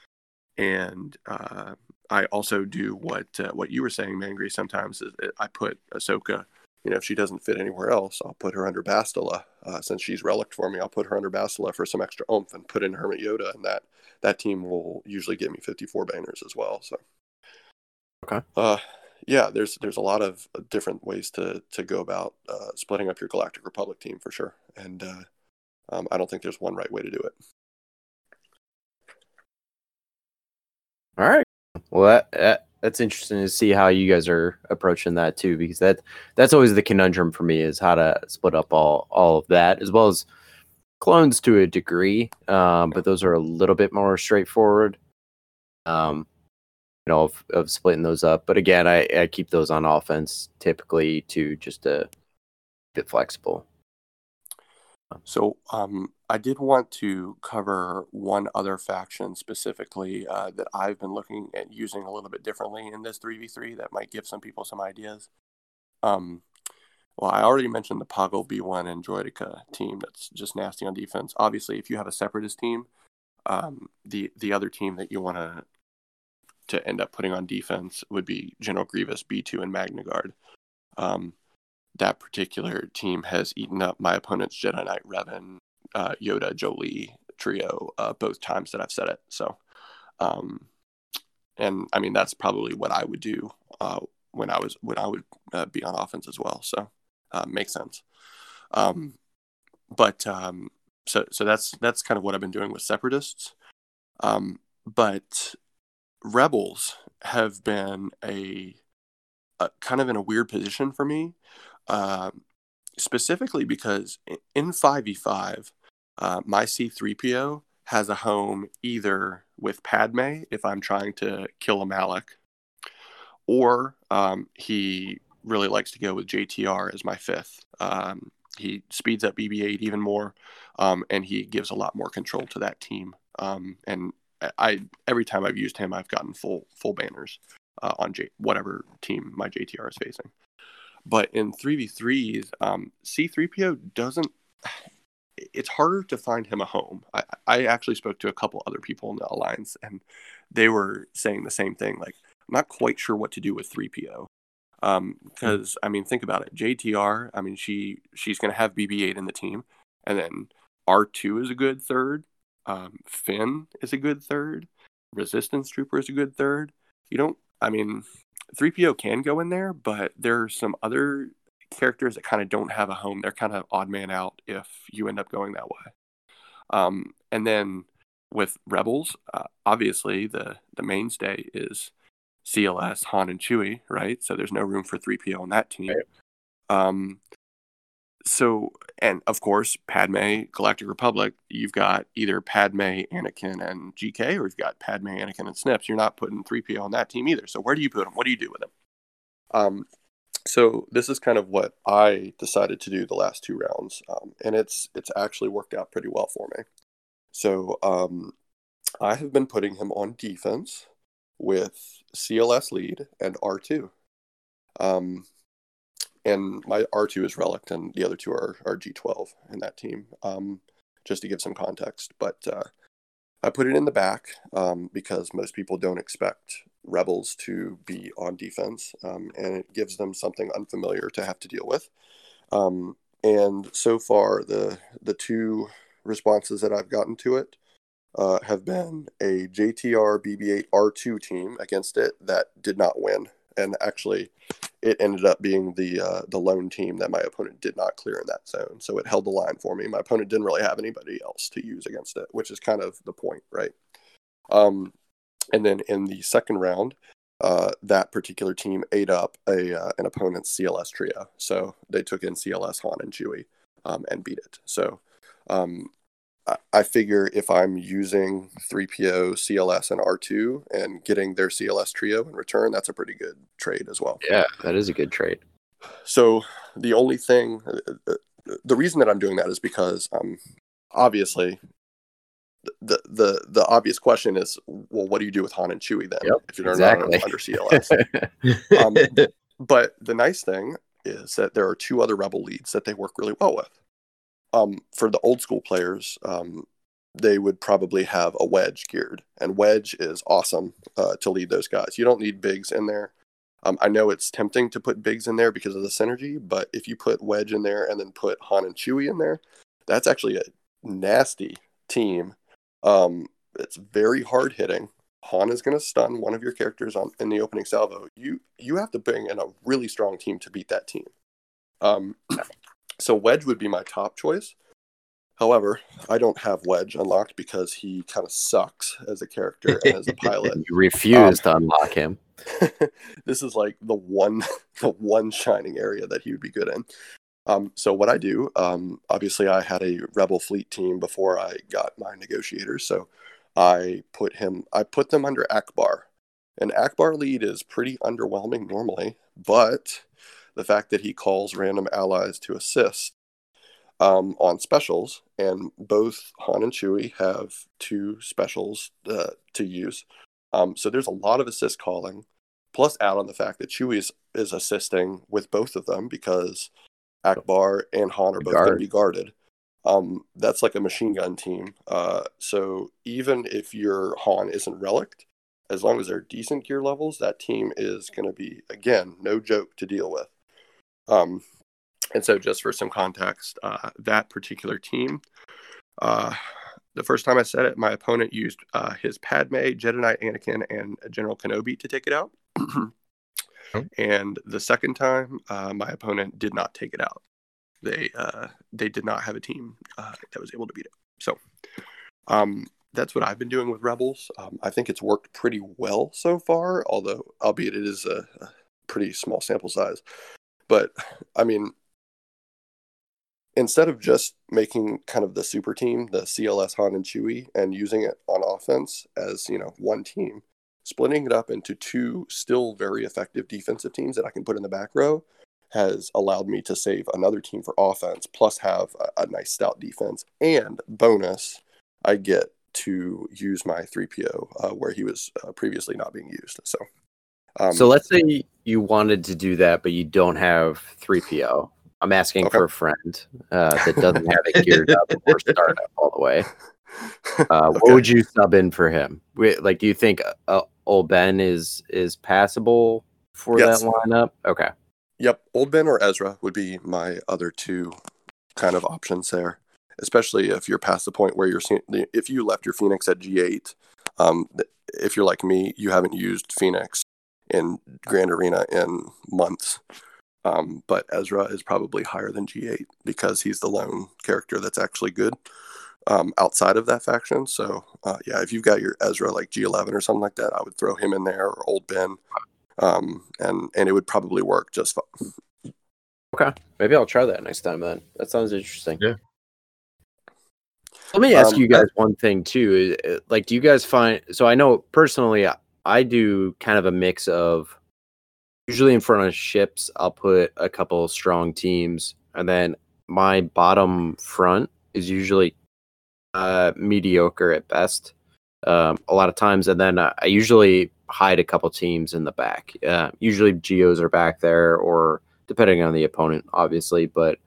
And I also do what you were saying, Mangry, sometimes is I put Ahsoka, you know, if she doesn't fit anywhere else, I'll put her under Bastila. Since she's relic for me, I'll put her under Bastila for some extra oomph and put in Hermit Yoda, and that team will usually give me 54 banners as well. So, okay, there's a lot of different ways to go about splitting up your Galactic Republic team for sure, and I don't think there's one right way to do it. All right, well that's interesting to see how you guys are approaching that too, because that's always the conundrum for me, is how to split up all of that, as well as clones to a degree. But those are a little bit more straightforward, you know, of splitting those up. But again, I keep those on offense typically to just a bit flexible. So I did want to cover one other faction specifically that I've been looking at using a little bit differently in this 3v3 that might give some people some ideas. Well, I already mentioned the Poggle, B1, and Droideka team that's just nasty on defense. Obviously, if you have a Separatist team, the other team that you want to end up putting on defense would be General Grievous, B2, and Magna Guard. That particular team has eaten up my opponent's Jedi Knight Revan, Yoda, Jolie trio both times that I've said it. So, and I mean, that's probably what I would do when I would be on offense as well. So, makes sense. So that's kind of what I've been doing with Separatists. But Rebels have been a kind of in a weird position for me. Specifically because in 5v5, my C-3PO has a home either with Padme if I'm trying to kill a Malak, or he really likes to go with JTR as my 5th. He speeds up BB-8 even more, and he gives a lot more control to that team. And I every time I've used him, I've gotten full banners on whatever team my JTR is facing. But in 3v3s, C-3PO doesn't... It's harder to find him a home. I actually spoke to a couple other people in the Alliance, and they were saying the same thing. Like, I'm not quite sure what to do with 3PO. Because, I mean, think about it. JTR, I mean, she's going to have BB-8 in the team. And then R2 is a good 3rd. Finn is a good 3rd. Resistance Trooper is a good 3rd. You don't... I mean... 3PO can go in there, but there are some other characters that kind of don't have a home. They're kind of odd man out if you end up going that way. And then with Rebels, obviously the mainstay is CLS, Han, and Chewie, right? So there's no room for 3PO on that team. Right. So, and of course, Padme, Galactic Republic, you've got either Padme, Anakin, and GK, or you've got Padme, Anakin, and Snips. You're not putting 3PO on that team either. So where do you put them? What do you do with them? So this is kind of what I decided to do the last 2 rounds, and it's actually worked out pretty well for me. So I have been putting him on defense with CLS lead and R2. and my R2 is Relict, and the other two are G12 in that team, just to give some context. But I put it in the back because most people don't expect Rebels to be on defense, and it gives them something unfamiliar to have to deal with. And so far, the two responses that I've gotten to it have been a JTR BB-8 R2 team against it that did not win. And actually, it ended up being the lone team that my opponent did not clear in that zone. So it held the line for me. My opponent didn't really have anybody else to use against it, which is kind of the point, right? And then in the second round, that particular team ate up an opponent's CLS trio. So they took in CLS, Han, and Chewie and beat it. So I figure if I'm using 3PO, CLS, and R2 and getting their CLS trio in return, that's a pretty good trade as well. Yeah, that is a good trade. So the only thing, the reason that I'm doing that is because obviously the obvious question is, well, what do you do with Han and Chewie then? Yep, if you're not under CLS? But the nice thing is that there are two other Rebel leads that they work really well with. For the old school players, they would probably have a Wedge geared, and Wedge is awesome to lead those guys. You don't need bigs in there. I know it's tempting to put bigs in there because of the synergy, but if you put Wedge in there and then put Han and Chewie in there, that's actually a nasty team. It's very hard hitting. Han is going to stun one of your characters in the opening salvo. You have to bring in a really strong team to beat that team. So Wedge would be my top choice. However, I don't have Wedge unlocked because he kind of sucks as a character and as a pilot. You refuse to unlock him. This is like the one shining area that he would be good in. So what I do, obviously I had a Rebel Fleet team before I got my negotiators. So I put them under Akbar. An Akbar lead is pretty underwhelming normally, but the fact that he calls random allies to assist on specials, and both Han and Chewie have two specials to use. So there's a lot of assist calling, plus add on the fact that Chewie is assisting with both of them because Akbar and Han are both going to be guarded. That's like a machine gun team. So even if your Han isn't Relict, as long as they're decent gear levels, that team is going to be, again, no joke to deal with. And so just for some context, that particular team, the first time I said it, my opponent used his Padme, Jedi Knight Anakin, and General Kenobi to take it out. And the second time, my opponent did not take it out. They did not have a team that was able to beat it. So that's what I've been doing with Rebels. I think it's worked pretty well so far, albeit it is a pretty small sample size. But, I mean, instead of just making kind of the super team, the CLS, Han, and Chewie, and using it on offense as, one team, splitting it up into two still very effective defensive teams that I can put in the back row has allowed me to save another team for offense, plus have a nice stout defense. And bonus, I get to use my 3PO where he was previously not being used. So, so let's say you wanted to do that, but you don't have 3PO. I'm asking for a friend that doesn't have it geared up or started up all the way. What would you sub in for him? Do you think Old Ben is passable for that lineup? Okay. Yep. Old Ben or Ezra would be my other two kind of options there, especially if you're past the point where you're seeing, if you left your Phoenix at G8, if you're like me, you haven't used Phoenix in Grand Arena in months. But Ezra is probably higher than G8 because he's the lone character that's actually good outside of that faction. So, if you've got your Ezra like G11 or something like that, I would throw him in there, or Old Ben, and it would probably work just fine. Okay. Maybe I'll try that next time then. That sounds interesting. Yeah. Let me ask you guys one thing too. Do you guys find, so I know personally I do kind of a mix of, usually in front of ships, I'll put a couple strong teams, and then my bottom front is usually mediocre at best a lot of times. And then I usually hide a couple teams in the back. Usually Geos are back there, or depending on the opponent, obviously, but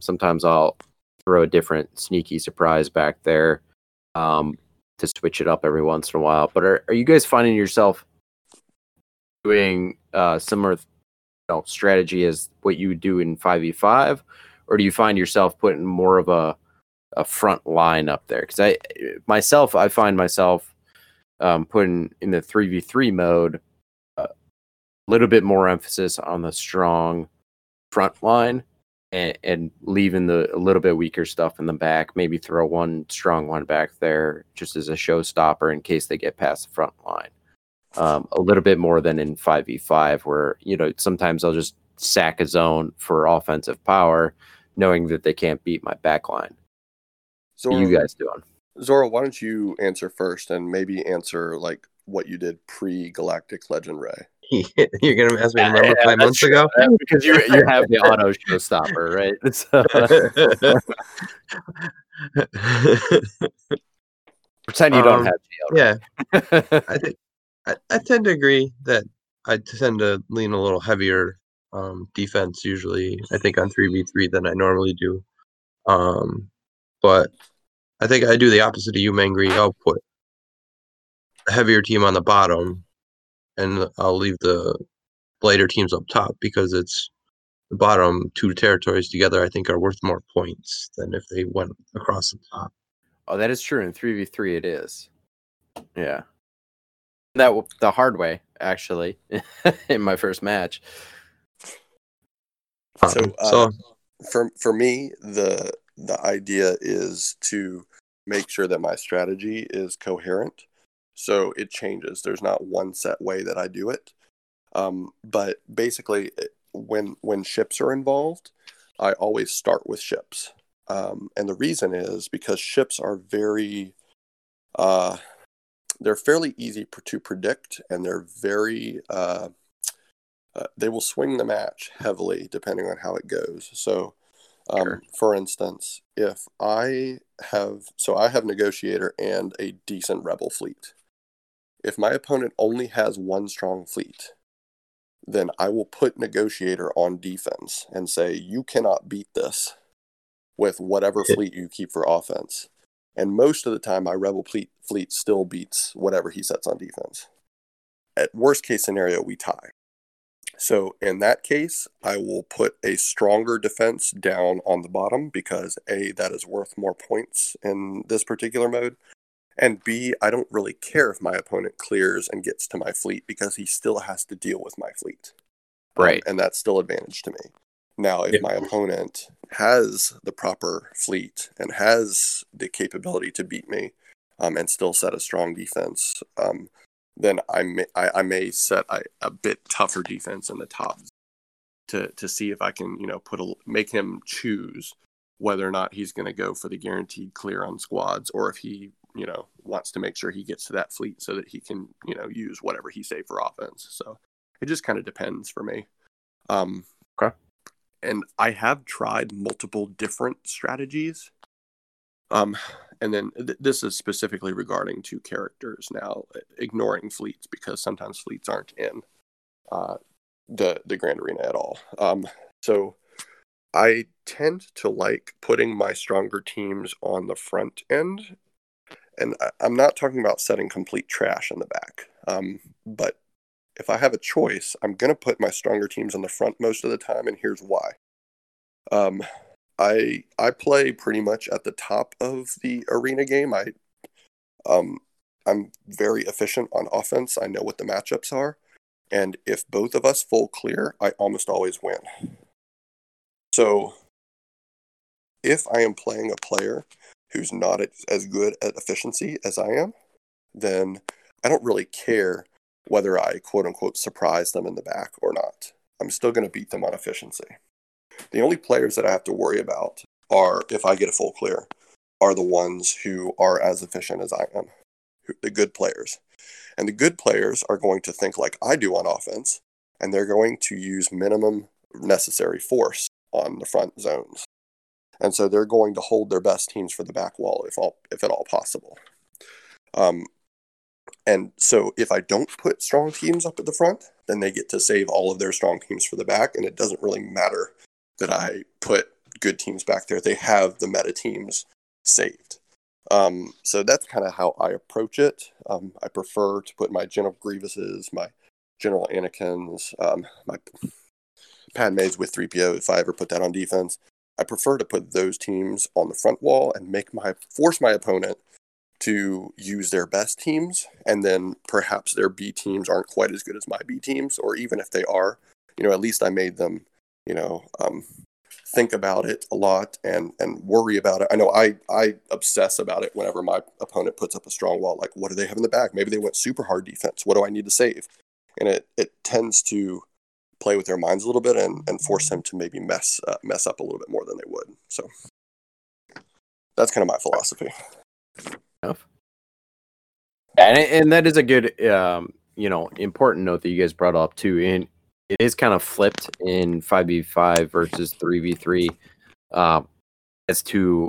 sometimes I'll throw a different sneaky surprise back there to switch it up every once in a while. But are you guys finding yourself doing similar strategy as what you do in 5v5, or do you find yourself putting more of a front line up there? Because I find myself putting in the 3v3 mode a little bit more emphasis on the strong front line and leaving a little bit weaker stuff in the back. Maybe throw one strong one back there just as a showstopper in case they get past the front line. A little bit more than in 5v5, where sometimes I'll just sack a zone for offensive power, knowing that they can't beat my back line. What are you guys doing? Zorro, why don't you answer first, and maybe answer like what you did pre-Galactic Legend Rey? You're going to ask me to remember 5 months ago? Because you have the auto showstopper, right? Pretend you don't have the auto. Yeah. I tend to agree that I tend to lean a little heavier defense usually, I think, on 3v3 than I normally do. But I think I do the opposite of you, Mangry. I'll put a heavier team on the bottom, and I'll leave the lighter teams up top, because it's the bottom two territories together I think are worth more points than if they went across the top. Oh, that is true. In 3v3 it is. Yeah. That the hard way, actually, in my first match. So for me, the idea is to make sure that my strategy is coherent. So it changes. There's not one set way that I do it. But basically, when ships are involved, I always start with ships. And the reason is because ships are very... they're fairly easy to predict, and they're very... they will swing the match heavily depending on how it goes. So, sure. For instance, if I have... So I have Negotiator and a decent Rebel Fleet. If my opponent only has one strong fleet, then I will put Negotiator on defense and say, you cannot beat this with whatever fleet you keep for offense. And most of the time, my Rebel fleet still beats whatever he sets on defense. At worst case scenario, we tie. So in that case, I will put a stronger defense down on the bottom because A, that is worth more points in this particular mode. And B, I don't really care if my opponent clears and gets to my fleet because he still has to deal with my fleet. Right. And that's still advantage to me. Now, if my opponent has the proper fleet and has the capability to beat me and still set a strong defense, then I may set a bit tougher defense in the top to see if I can make him choose whether or not he's going to go for the guaranteed clear on squads, or if he wants to make sure he gets to that fleet so that he can use whatever he saved for offense. So it just kind of depends for me. Okay. And I have tried multiple different strategies. And then this is specifically regarding two characters now, ignoring fleets, because sometimes fleets aren't in the Grand Arena at all. So I tend to like putting my stronger teams on the front end. And I'm not talking about setting complete trash in the back. But if I have a choice, I'm going to put my stronger teams on the front most of the time, and here's why. I play pretty much at the top of the arena game. I'm very efficient on offense. I know what the matchups are. And if both of us full clear, I almost always win. So if I am playing a player who's not as good at efficiency as I am, then I don't really care whether I, quote-unquote, surprise them in the back or not. I'm still going to beat them on efficiency. The only players that I have to worry about are, if I get a full clear, are the ones who are as efficient as I am, the good players. And the good players are going to think like I do on offense, and they're going to use minimum necessary force on the front zones. And so they're going to hold their best teams for the back wall, if at all possible. And so if I don't put strong teams up at the front, then they get to save all of their strong teams for the back, and it doesn't really matter that I put good teams back there. They have the meta teams saved. So that's kind of how I approach it. I prefer to put my General Grievouses, my General Anakins, my Padmes with 3PO, if I ever put that on defense. I prefer to put those teams on the front wall and make my force my opponent to use their best teams, and then perhaps their B teams aren't quite as good as my B teams, or even if they are, you know, at least I made them, you know, think about it a lot and worry about it. I know I obsess about it whenever my opponent puts up a strong wall, like what do they have in the back? Maybe they went super hard defense. What do I need to save? And it tends to play with their minds a little bit and force them to maybe mess up a little bit more than they would. So that's kind of my philosophy. Enough. And that is a good, important note that you guys brought up too. And it is kind of flipped in 5v5 versus 3v3 as to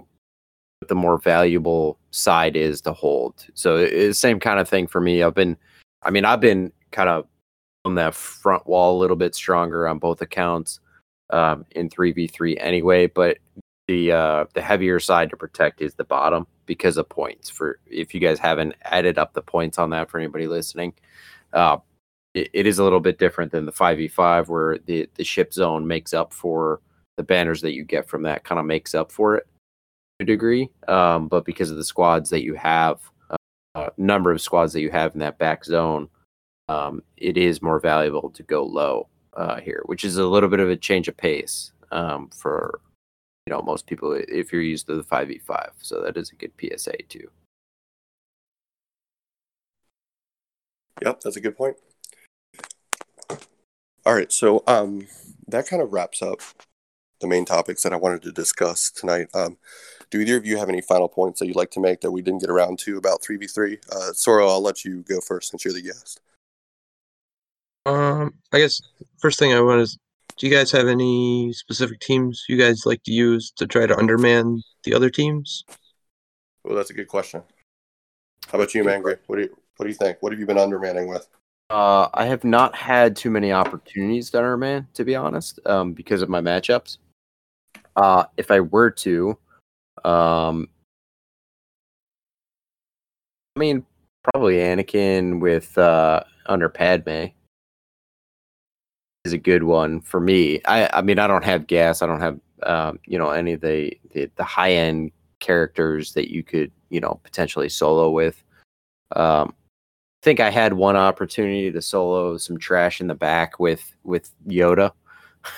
what the more valuable side is to hold. So it's the same kind of thing for me. I've been kind of on that front wall a little bit stronger on both accounts in 3v3 anyway, but the heavier side to protect is the bottom because of points. For if you guys haven't added up the points on that for anybody listening, it is a little bit different than the 5v5 where the ship zone makes up for the banners that you get from that, kind of makes up for it to a degree. But because of the squads that you have, number of squads that you have in that back zone, it is more valuable to go low here, which is a little bit of a change of pace for most people if you're used to the 5v5. So that is a good PSA too. Yep, that's a good point. All right, so that kind of wraps up the main topics that I wanted to discuss tonight. Do either of you have any final points that you'd like to make that we didn't get around to about 3v3? Zorro, I'll let you go first since you're the guest. I guess first thing I want is, do you guys have any specific teams you guys like to use to try to underman the other teams? Well, that's a good question. How about you, Mangry? What do you think? What have you been undermanning with? I have not had too many opportunities to underman, to be honest, because of my matchups. If I were to, probably Anakin with under Padme is a good one for me. I mean, I don't have gas. I don't have any of the high end characters that you could potentially solo with. I think I had one opportunity to solo some trash in the back with Yoda.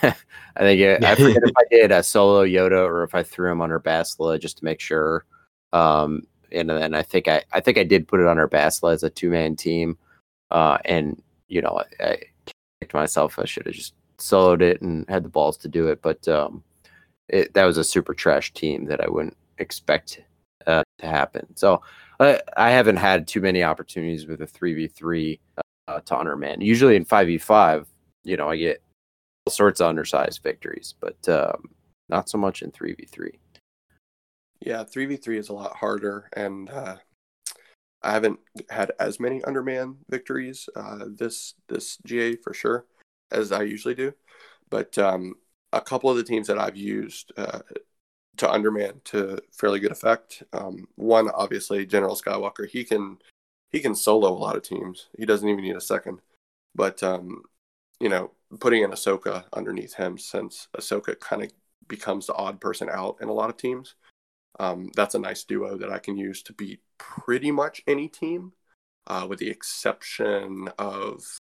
I forget if I did a solo Yoda or if I threw him under Bastila just to make sure. And then I think I did put it under Bastila as a 2-man team. I kicked myself. I should have just soloed it and had the balls to do it. But that was a super trash team that I wouldn't expect to happen. So I haven't had too many opportunities with a 3v3 to underman. Usually in 5v5, I get all sorts of undersized victories, but not so much in 3v3. Yeah, 3v3 is a lot harder, and I haven't had as many underman victories this GA for sure as I usually do. But a couple of the teams that I've used to underman to fairly good effect. One, obviously, General Skywalker. He can solo a lot of teams. He doesn't even need a second. But putting in Ahsoka underneath him, since Ahsoka kind of becomes the odd person out in a lot of teams, that's a nice duo that I can use to beat pretty much any team, with the exception of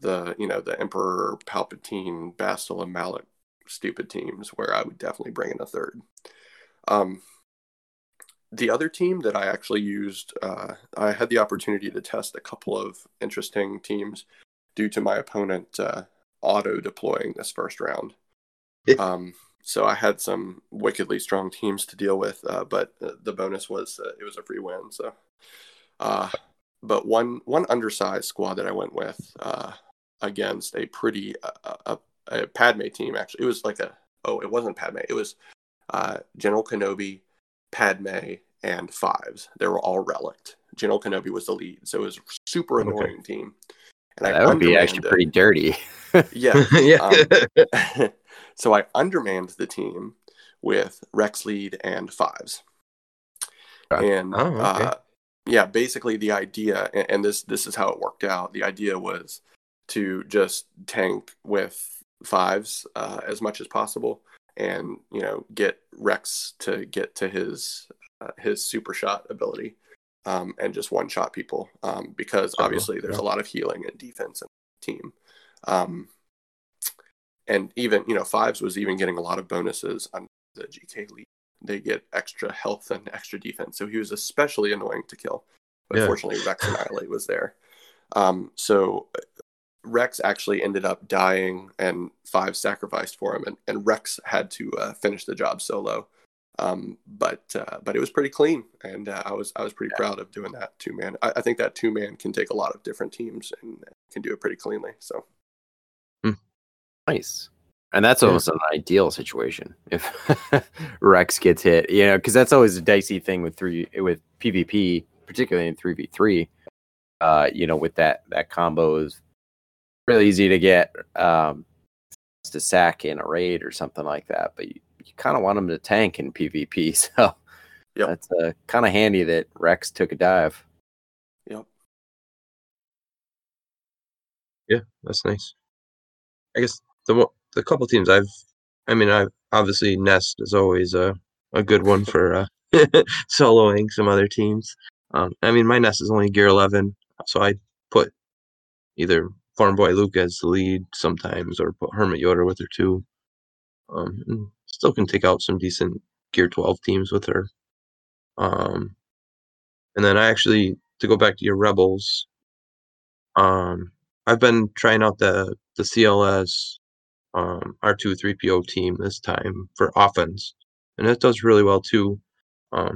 the Emperor Palpatine, Bastila, Malak stupid teams, where I would definitely bring in a third. The other team that I actually used, I had the opportunity to test a couple of interesting teams due to my opponent auto deploying this first round. So I had some wickedly strong teams to deal with, but the bonus was it was a free win. So, but one undersized squad that I went with against a pretty a Padme team, actually. It was like it wasn't Padme. It was General Kenobi, Padme, and Fives. They were all relicked. General Kenobi was the lead, so it was a super annoying team. And that would be actually pretty dirty. Yeah. So I undermanned the team with Rex lead and fives. And yeah, basically the idea, and this is how it worked out. The idea was to just tank with fives as much as possible, and you know, get Rex to get to his super shot ability, and just one shot people, because obviously there's a lot of healing and defense in the team, and even you know, fives was even getting a lot of bonuses under the GK lead. They get extra health and extra defense. So he was especially annoying to kill. But fortunately, Rex Annihilate was there. So Rex actually ended up dying, and Five sacrificed for him. And Rex had to finish the job solo. But it was pretty clean. And I was pretty proud of doing that two-man. I think that two-man can take a lot of different teams and can do it pretty cleanly. So nice. And that's almost an ideal situation if Rex gets hit, you know, because that's always a dicey thing with PvP, particularly in 3v3. You know, with that combo is really easy to get to sack in a raid or something like that. But you kind of want them to tank in PvP, so that's kind of handy that Rex took a dive. Yep. Yeah, that's nice. I guess the couple teams I obviously Nest is always a good one for soloing some other teams. My Nest is only gear 11, so I put either Farm Boy Luke as the lead sometimes, or put Hermit Yoda with her too. And still can take out some decent gear 12 teams with her. And then I actually, to go back to your Rebels, I've been trying out the CLS. R2 3PO team this time for offense, and that does really well too. But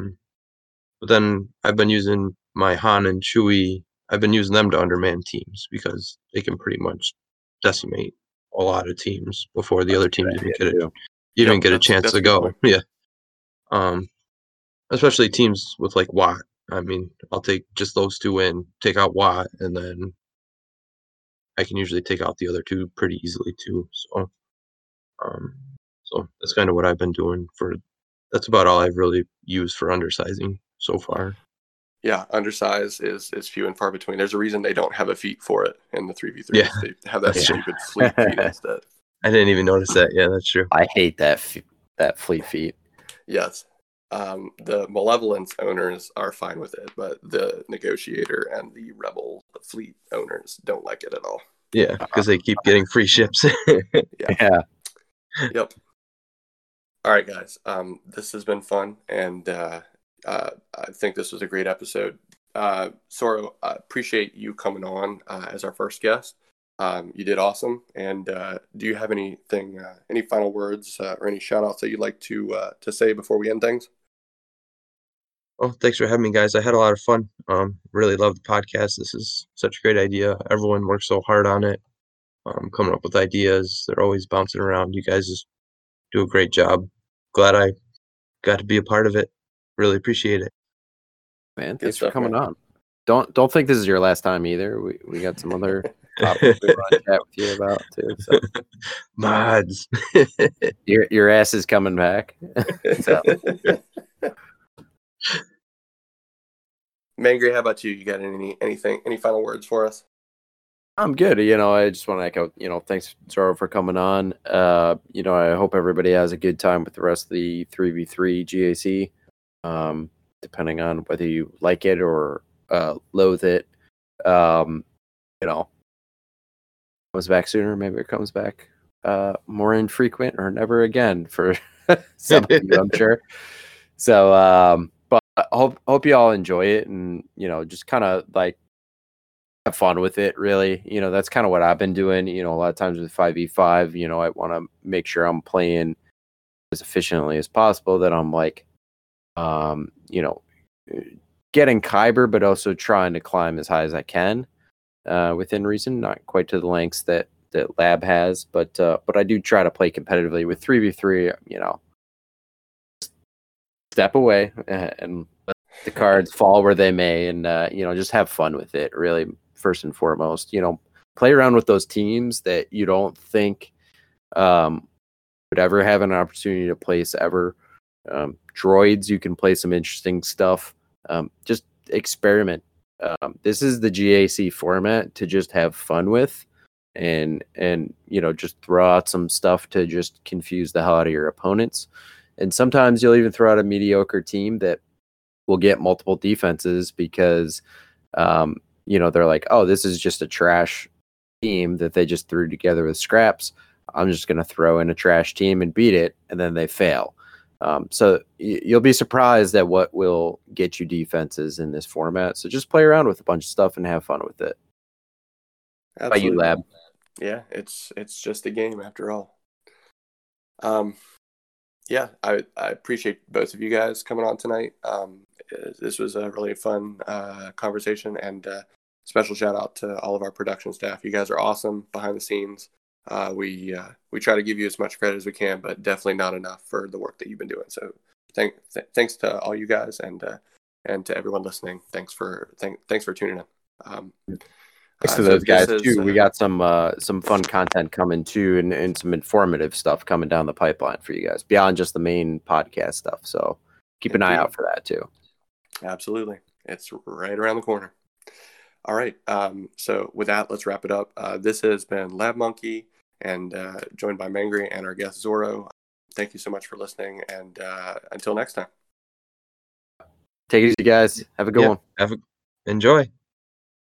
then I've been using my Han and Chewie. I've been using them to underman teams because they can pretty much decimate a lot of teams before the other team even get a chance to go. Yeah. Especially teams with like Watt. I mean, I'll take just those two in, take out Watt, and then I can usually take out the other two pretty easily too. So, so that's kind of what I've been doing that's about all I've really used for undersizing so far. Yeah. Undersize is few and far between. There's a reason they don't have a feat for it in the 3v3. Yeah. They have that stupid fleet feat instead. I didn't even notice that. Yeah, that's true. I hate that fleet feat. Yes. The Malevolence owners are fine with it, but the Negotiator and the Rebel Fleet owners don't like it at all. Yeah, because they keep getting free ships. Yeah. Yep. All right, guys. This has been fun, and I think this was a great episode. Zorro, I appreciate you coming on as our first guest. You did awesome. And do you have anything, any final words or any shout outs that you'd like to say before we end things? Well, thanks for having me, guys. I had a lot of fun. Really loved the podcast. This is such a great idea. Everyone works so hard on it, coming up with ideas. They're always bouncing around. You guys just do a great job. Glad I got to be a part of it. Really appreciate it. Man, thanks for coming on. Don't think this is your last time either. We got some other topics we want to chat with you about too. So. Mods, your ass is coming back. So. Mangry, how about you? You got any final words for us? I'm good. You know, I just want to echo. You know, thanks Zorro for coming on. You know, I hope everybody has a good time with the rest of the 3v3 GAC. Depending on whether you like it or loathe it, you know, comes back sooner. Maybe it comes back more infrequent or never again for some of you, I'm sure. So, but I hope you all enjoy it, and you know, just kind of like have fun with it. Really, you know, that's kind of what I've been doing. You know, a lot of times with 5v5, you know, I want to make sure I'm playing as efficiently as possible. That I'm like, you know, getting Kyber, but also trying to climb as high as I can within reason, not quite to the lengths that Lab has, but I do try to play competitively with 3v3, you know, step away and let the cards fall where they may, and, you know, just have fun with it, really, first and foremost. You know, play around with those teams that you don't think would ever have an opportunity to place ever. Droids, you can play some interesting stuff. Just experiment. This is the GAC format to just have fun with, and you know, just throw out some stuff to just confuse the hell out of your opponents. And sometimes you'll even throw out a mediocre team that will get multiple defenses because you know, they're like, oh, this is just a trash team that they just threw together with scraps. I'm just going to throw in a trash team and beat it, and then they fail. So you'll be surprised at what will get you defenses in this format. So just play around with a bunch of stuff and have fun with it. Absolutely. By you, Lab. Yeah, it's just a game after all. Yeah, I appreciate both of you guys coming on tonight. This was a really fun conversation, and special shout out to all of our production staff. You guys are awesome behind the scenes. We try to give you as much credit as we can, but definitely not enough for the work that you've been doing. So thanks to all you guys, and to everyone listening. Thanks for tuning in. Thanks to those guys too. We got some fun content coming too, and some informative stuff coming down the pipeline for you guys beyond just the main podcast stuff. So keep an eye out for that too. Absolutely. It's right around the corner. All right. So with that, let's wrap it up. This has been Lab Monkey, and joined by Mangry and our guest Zorro. Thank you so much for listening, and until next time. Take it easy, guys. Have a good one. Enjoy.